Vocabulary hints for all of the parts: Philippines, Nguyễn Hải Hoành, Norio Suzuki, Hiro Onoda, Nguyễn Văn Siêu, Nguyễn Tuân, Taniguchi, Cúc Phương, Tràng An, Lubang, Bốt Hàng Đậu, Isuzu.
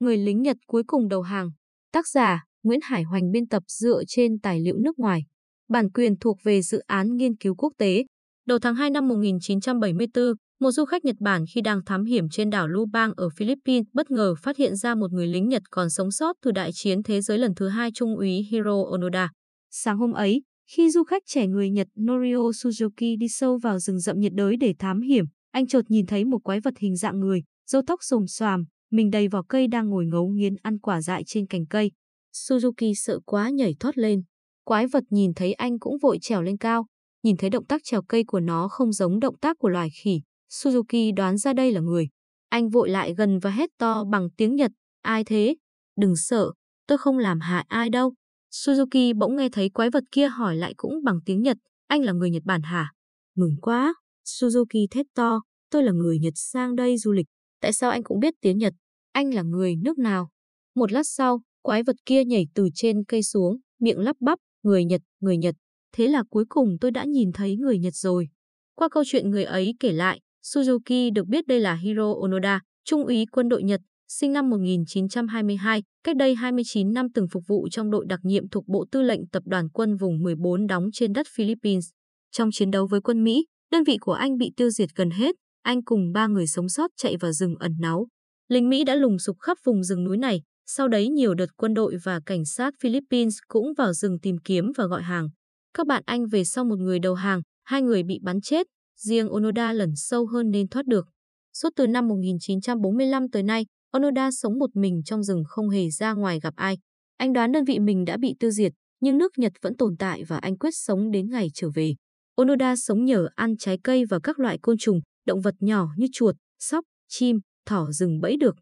Người lính Nhật cuối cùng đầu hàng. Tác giả Nguyễn Hải Hoành, biên tập, dựa trên tài liệu nước ngoài. Bản quyền thuộc về dự án nghiên cứu quốc tế. Đầu tháng 2 năm 1974, một du khách Nhật Bản khi đang thám hiểm trên đảo Lubang ở Philippines bất ngờ phát hiện ra một người lính Nhật còn sống sót từ Đại chiến thế giới lần thứ hai, Trung úy Hiro Onoda. Sáng hôm ấy, khi du khách trẻ người Nhật Norio Suzuki đi sâu vào rừng rậm nhiệt đới để thám hiểm, anh chợt nhìn thấy một quái vật hình dạng người, râu tóc xồm xoàm, mình đầy vỏ cây đang ngồi ngấu nghiến ăn quả dại trên cành cây. Suzuki sợ quá nhảy thót lên. Quái vật nhìn thấy anh cũng vội trèo lên cao. Nhìn thấy động tác trèo cây của nó không giống động tác của loài khỉ, Suzuki đoán ra đây là người. Anh vội lại gần và hét to bằng tiếng Nhật, "Ai thế? Đừng sợ, tôi không làm hại ai đâu." Suzuki bỗng nghe thấy quái vật kia hỏi lại cũng bằng tiếng Nhật, "Anh là người Nhật Bản hả? Mừng quá." Suzuki thét to, "Tôi là người Nhật sang đây du lịch. Tại sao anh cũng biết tiếng Nhật? Anh là người nước nào?" Một lát sau, quái vật kia nhảy từ trên cây xuống, miệng lắp bắp, "Người Nhật, người Nhật. Thế là cuối cùng tôi đã nhìn thấy người Nhật rồi." Qua câu chuyện người ấy kể lại, Suzuki được biết đây là Hiro Onoda, trung úy quân đội Nhật, sinh năm 1922, cách đây 29 năm từng phục vụ trong đội đặc nhiệm thuộc Bộ Tư lệnh Tập đoàn Quân vùng 14 đóng trên đất Philippines. Trong chiến đấu với quân Mỹ, đơn vị của anh bị tiêu diệt gần hết, anh cùng 3 người sống sót chạy vào rừng ẩn náu. Lính Mỹ đã lùng sục khắp vùng rừng núi này, sau đấy nhiều đợt quân đội và cảnh sát Philippines cũng vào rừng tìm kiếm và gọi hàng. Các bạn anh về sau một người đầu hàng, 2 người bị bắn chết, riêng Onoda lẩn sâu hơn nên thoát được. Suốt từ năm 1945 tới nay, Onoda sống một mình trong rừng không hề ra ngoài gặp ai. Anh đoán đơn vị mình đã bị tiêu diệt, nhưng nước Nhật vẫn tồn tại và anh quyết sống đến ngày trở về. Onoda sống nhờ ăn trái cây và các loại côn trùng, động vật nhỏ như chuột, sóc, chim, thỏ rừng bẫy được.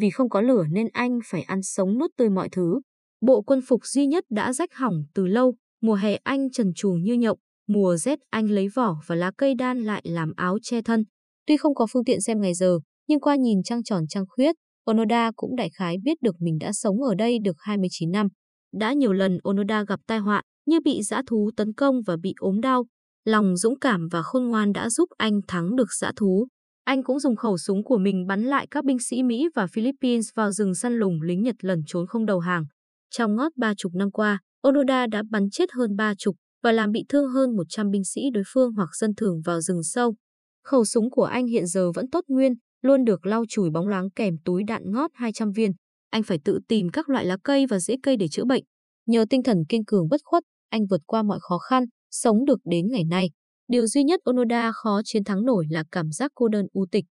Vì không có lửa nên anh phải ăn sống nuốt tươi mọi thứ. Bộ quân phục duy nhất đã rách hỏng từ lâu. Mùa hè anh trần truồng như nhộng, mùa rét anh lấy vỏ và lá cây đan lại làm áo che thân. Tuy không có phương tiện xem ngày giờ, nhưng qua nhìn trăng tròn trăng khuyết, Onoda cũng đại khái biết được mình đã sống ở đây được 29 năm. Đã nhiều lần Onoda gặp tai họa, như bị dã thú tấn công và bị ốm đau. Lòng dũng cảm và khôn ngoan đã giúp anh thắng được dã thú. Anh cũng dùng khẩu súng của mình bắn lại các binh sĩ Mỹ và Philippines vào rừng săn lùng lính Nhật lẩn trốn không đầu hàng. Trong ngót 30 năm qua, Onoda đã bắn chết hơn 30 và làm bị thương hơn 100 binh sĩ đối phương hoặc dân thường vào rừng sâu. Khẩu súng của anh hiện giờ vẫn tốt nguyên, luôn được lau chùi bóng loáng kèm túi đạn ngót 200 viên. Anh phải tự tìm các loại lá cây và rễ cây để chữa bệnh. Nhờ tinh thần kiên cường bất khuất, anh vượt qua mọi khó khăn, sống được đến ngày nay. Điều duy nhất Onoda khó chiến thắng nổi là cảm giác cô đơn u tịch.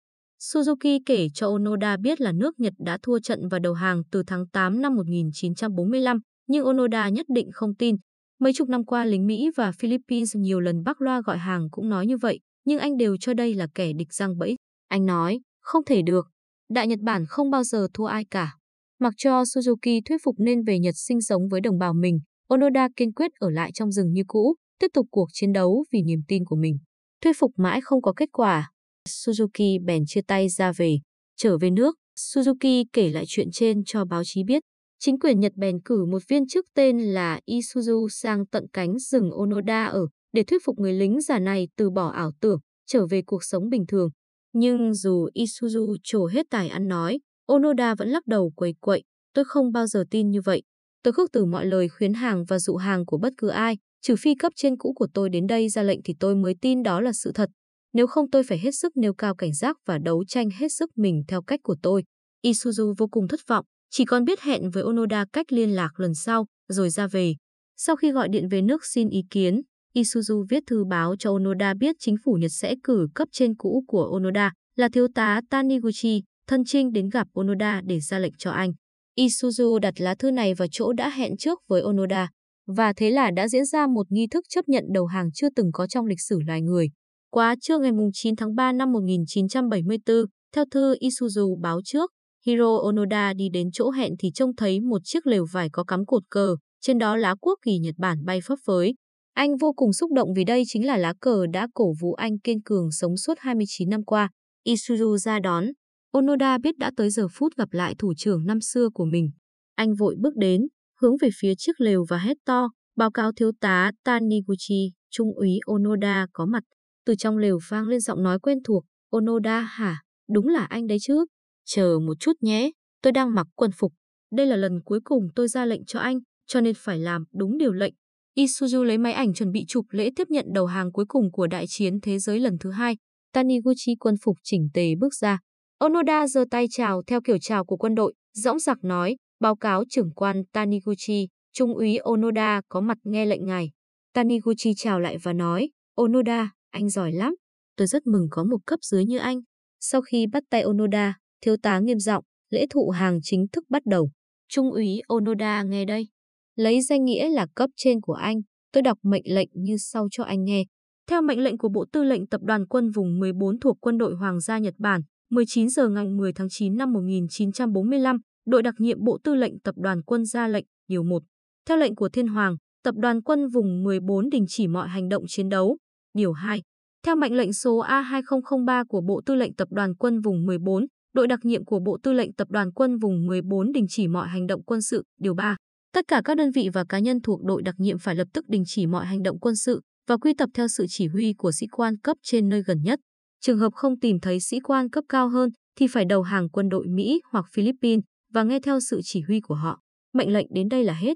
Suzuki kể cho Onoda biết là nước Nhật đã thua trận và đầu hàng từ tháng 8 năm 1945. Nhưng Onoda nhất định không tin. Mấy chục năm qua lính Mỹ và Philippines nhiều lần bắc loa gọi hàng cũng nói như vậy, nhưng anh đều cho đây là kẻ địch giăng bẫy. Anh nói, không thể được. Đại Nhật Bản không bao giờ thua ai cả. Mặc cho Suzuki thuyết phục nên về Nhật sinh sống với đồng bào mình, Onoda kiên quyết ở lại trong rừng như cũ, tiếp tục cuộc chiến đấu vì niềm tin của mình. Thuyết phục mãi không có kết quả. Suzuki bèn chia tay ra về. Trở về nước, Suzuki kể lại chuyện trên cho báo chí biết. Chính quyền Nhật bèn cử một viên chức tên là Isuzu sang tận cánh rừng Onoda ở để thuyết phục người lính già này từ bỏ ảo tưởng, trở về cuộc sống bình thường. Nhưng dù Isuzu trổ hết tài ăn nói, Onoda vẫn lắc đầu quầy quậy, "Tôi không bao giờ tin như vậy. Tôi khước từ mọi lời khuyến hàng và dụ hàng của bất cứ ai, trừ phi cấp trên cũ của tôi đến đây ra lệnh thì tôi mới tin đó là sự thật. Nếu không tôi phải hết sức nêu cao cảnh giác và đấu tranh hết sức mình theo cách của tôi." Isuzu vô cùng thất vọng. Chỉ còn biết hẹn với Onoda cách liên lạc lần sau, rồi ra về. Sau khi gọi điện về nước xin ý kiến, Isuzu viết thư báo cho Onoda biết chính phủ Nhật sẽ cử cấp trên cũ của Onoda là thiếu tá Taniguchi, thân chinh đến gặp Onoda để ra lệnh cho anh. Isuzu đặt lá thư này vào chỗ đã hẹn trước với Onoda, và thế là đã diễn ra một nghi thức chấp nhận đầu hàng chưa từng có trong lịch sử loài người. Quá trưa ngày 9 tháng 3 năm 1974, theo thư Isuzu báo trước, Hiro Onoda đi đến chỗ hẹn thì trông thấy một chiếc lều vải có cắm cột cờ, trên đó lá quốc kỳ Nhật Bản bay phấp phới. Anh vô cùng xúc động vì đây chính là lá cờ đã cổ vũ anh kiên cường sống suốt 29 năm qua. Isuzu ra đón. Onoda biết đã tới giờ phút gặp lại thủ trưởng năm xưa của mình. Anh vội bước đến, hướng về phía chiếc lều và hét to, "Báo cáo thiếu tá Taniguchi, trung úy Onoda có mặt." Từ trong lều vang lên giọng nói quen thuộc, "Onoda hả? Đúng là anh đấy chứ? Chờ một chút nhé, Tôi đang mặc quân phục. Đây là lần cuối cùng tôi ra lệnh cho anh, cho nên phải làm đúng điều lệnh. Isuzu lấy máy ảnh chuẩn bị chụp lễ tiếp nhận đầu hàng cuối cùng của đại chiến thế giới lần thứ hai. Taniguchi quân phục chỉnh tề bước ra. Onoda giơ tay chào theo kiểu chào của quân đội, dõng dạc nói, báo cáo trưởng quan Taniguchi, trung úy Onoda có mặt nghe lệnh ngài. Taniguchi chào lại và nói, Onoda, anh giỏi lắm. Tôi rất mừng có một cấp dưới như anh. Sau khi bắt tay Onoda, thiếu tá nghiêm giọng, lễ thụ hàng chính thức bắt đầu. Trung úy Onoda nghe đây. Lấy danh nghĩa là cấp trên của anh, tôi đọc mệnh lệnh như sau cho anh nghe. Theo mệnh lệnh của Bộ Tư lệnh Tập đoàn Quân vùng 14 thuộc Quân đội Hoàng gia Nhật Bản, 19 giờ ngày 10 tháng 9 năm 1945, đội đặc nhiệm Bộ Tư lệnh Tập đoàn Quân ra lệnh, điều 1. Theo lệnh của Thiên Hoàng, Tập đoàn Quân vùng 14 đình chỉ mọi hành động chiến đấu, điều 2. Theo mệnh lệnh số A2003 của Bộ Tư lệnh Tập đoàn Quân vùng 14, đội đặc nhiệm của Bộ Tư lệnh Tập đoàn Quân vùng 14 đình chỉ mọi hành động quân sự, điều 3. Tất cả các đơn vị và cá nhân thuộc đội đặc nhiệm phải lập tức đình chỉ mọi hành động quân sự và quy tập theo sự chỉ huy của sĩ quan cấp trên nơi gần nhất. Trường hợp không tìm thấy sĩ quan cấp cao hơn thì phải đầu hàng quân đội Mỹ hoặc Philippines và nghe theo sự chỉ huy của họ. Mệnh lệnh đến đây là hết.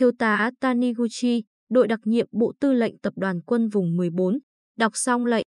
Thiếu tá Taniguchi, đội đặc nhiệm Bộ Tư lệnh Tập đoàn Quân vùng 14, đọc xong lệnh.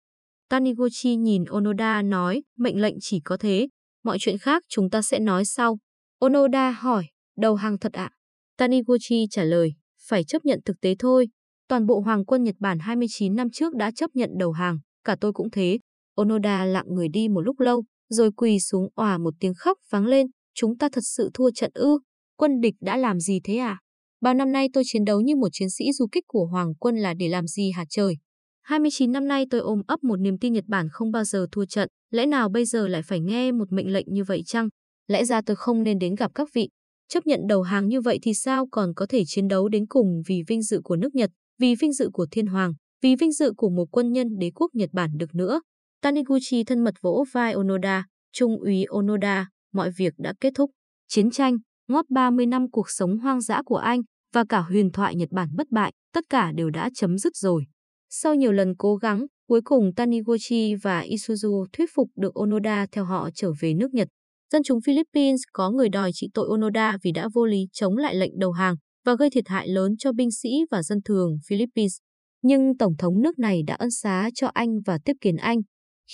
Taniguchi nhìn Onoda nói, mệnh lệnh chỉ có thế, mọi chuyện khác chúng ta sẽ nói sau. Onoda hỏi, đầu hàng thật ạ? Taniguchi trả lời, phải chấp nhận thực tế thôi. Toàn bộ Hoàng quân Nhật Bản 29 năm trước đã chấp nhận đầu hàng, cả tôi cũng thế. Onoda lặng người đi một lúc lâu, rồi quỳ xuống òa một tiếng khóc vang lên. Chúng ta thật sự thua trận ư? Quân địch đã làm gì thế à? Bao năm nay tôi chiến đấu như một chiến sĩ du kích của Hoàng quân là để làm gì hả trời? 29 năm nay tôi ôm ấp một niềm tin Nhật Bản không bao giờ thua trận. Lẽ nào bây giờ lại phải nghe một mệnh lệnh như vậy chăng? Lẽ ra tôi không nên đến gặp các vị. Chấp nhận đầu hàng như vậy thì sao còn có thể chiến đấu đến cùng vì vinh dự của nước Nhật, vì vinh dự của Thiên Hoàng, vì vinh dự của một quân nhân đế quốc Nhật Bản được nữa. Taniguchi thân mật vỗ vai Onoda, Trung úy Onoda, mọi việc đã kết thúc. Chiến tranh, ngót 30 năm cuộc sống hoang dã của anh và cả huyền thoại Nhật Bản bất bại, tất cả đều đã chấm dứt rồi. Sau nhiều lần cố gắng, cuối cùng Taniguchi và Isuzu thuyết phục được Onoda theo họ trở về nước Nhật. Dân chúng Philippines có người đòi trị tội Onoda vì đã vô lý chống lại lệnh đầu hàng và gây thiệt hại lớn cho binh sĩ và dân thường Philippines. Nhưng Tổng thống nước này đã ân xá cho anh và tiếp kiến anh.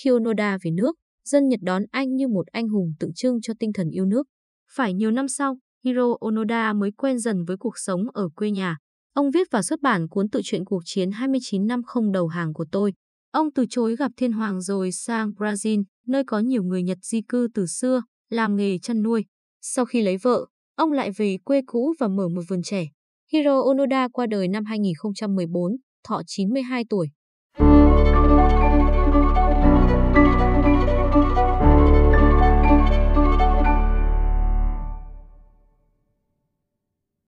Khi Onoda về nước, dân Nhật đón anh như một anh hùng tượng trưng cho tinh thần yêu nước. Phải nhiều năm sau, Hiro Onoda mới quen dần với cuộc sống ở quê nhà. Ông viết và xuất bản cuốn tự truyện cuộc chiến 29 năm không đầu hàng của tôi. Ông từ chối gặp Thiên Hoàng rồi sang Brazil, nơi có nhiều người Nhật di cư từ xưa, làm nghề chăn nuôi. Sau khi lấy vợ, ông lại về quê cũ và mở một vườn chè. Hiro Onoda qua đời năm 2014, thọ 92 tuổi.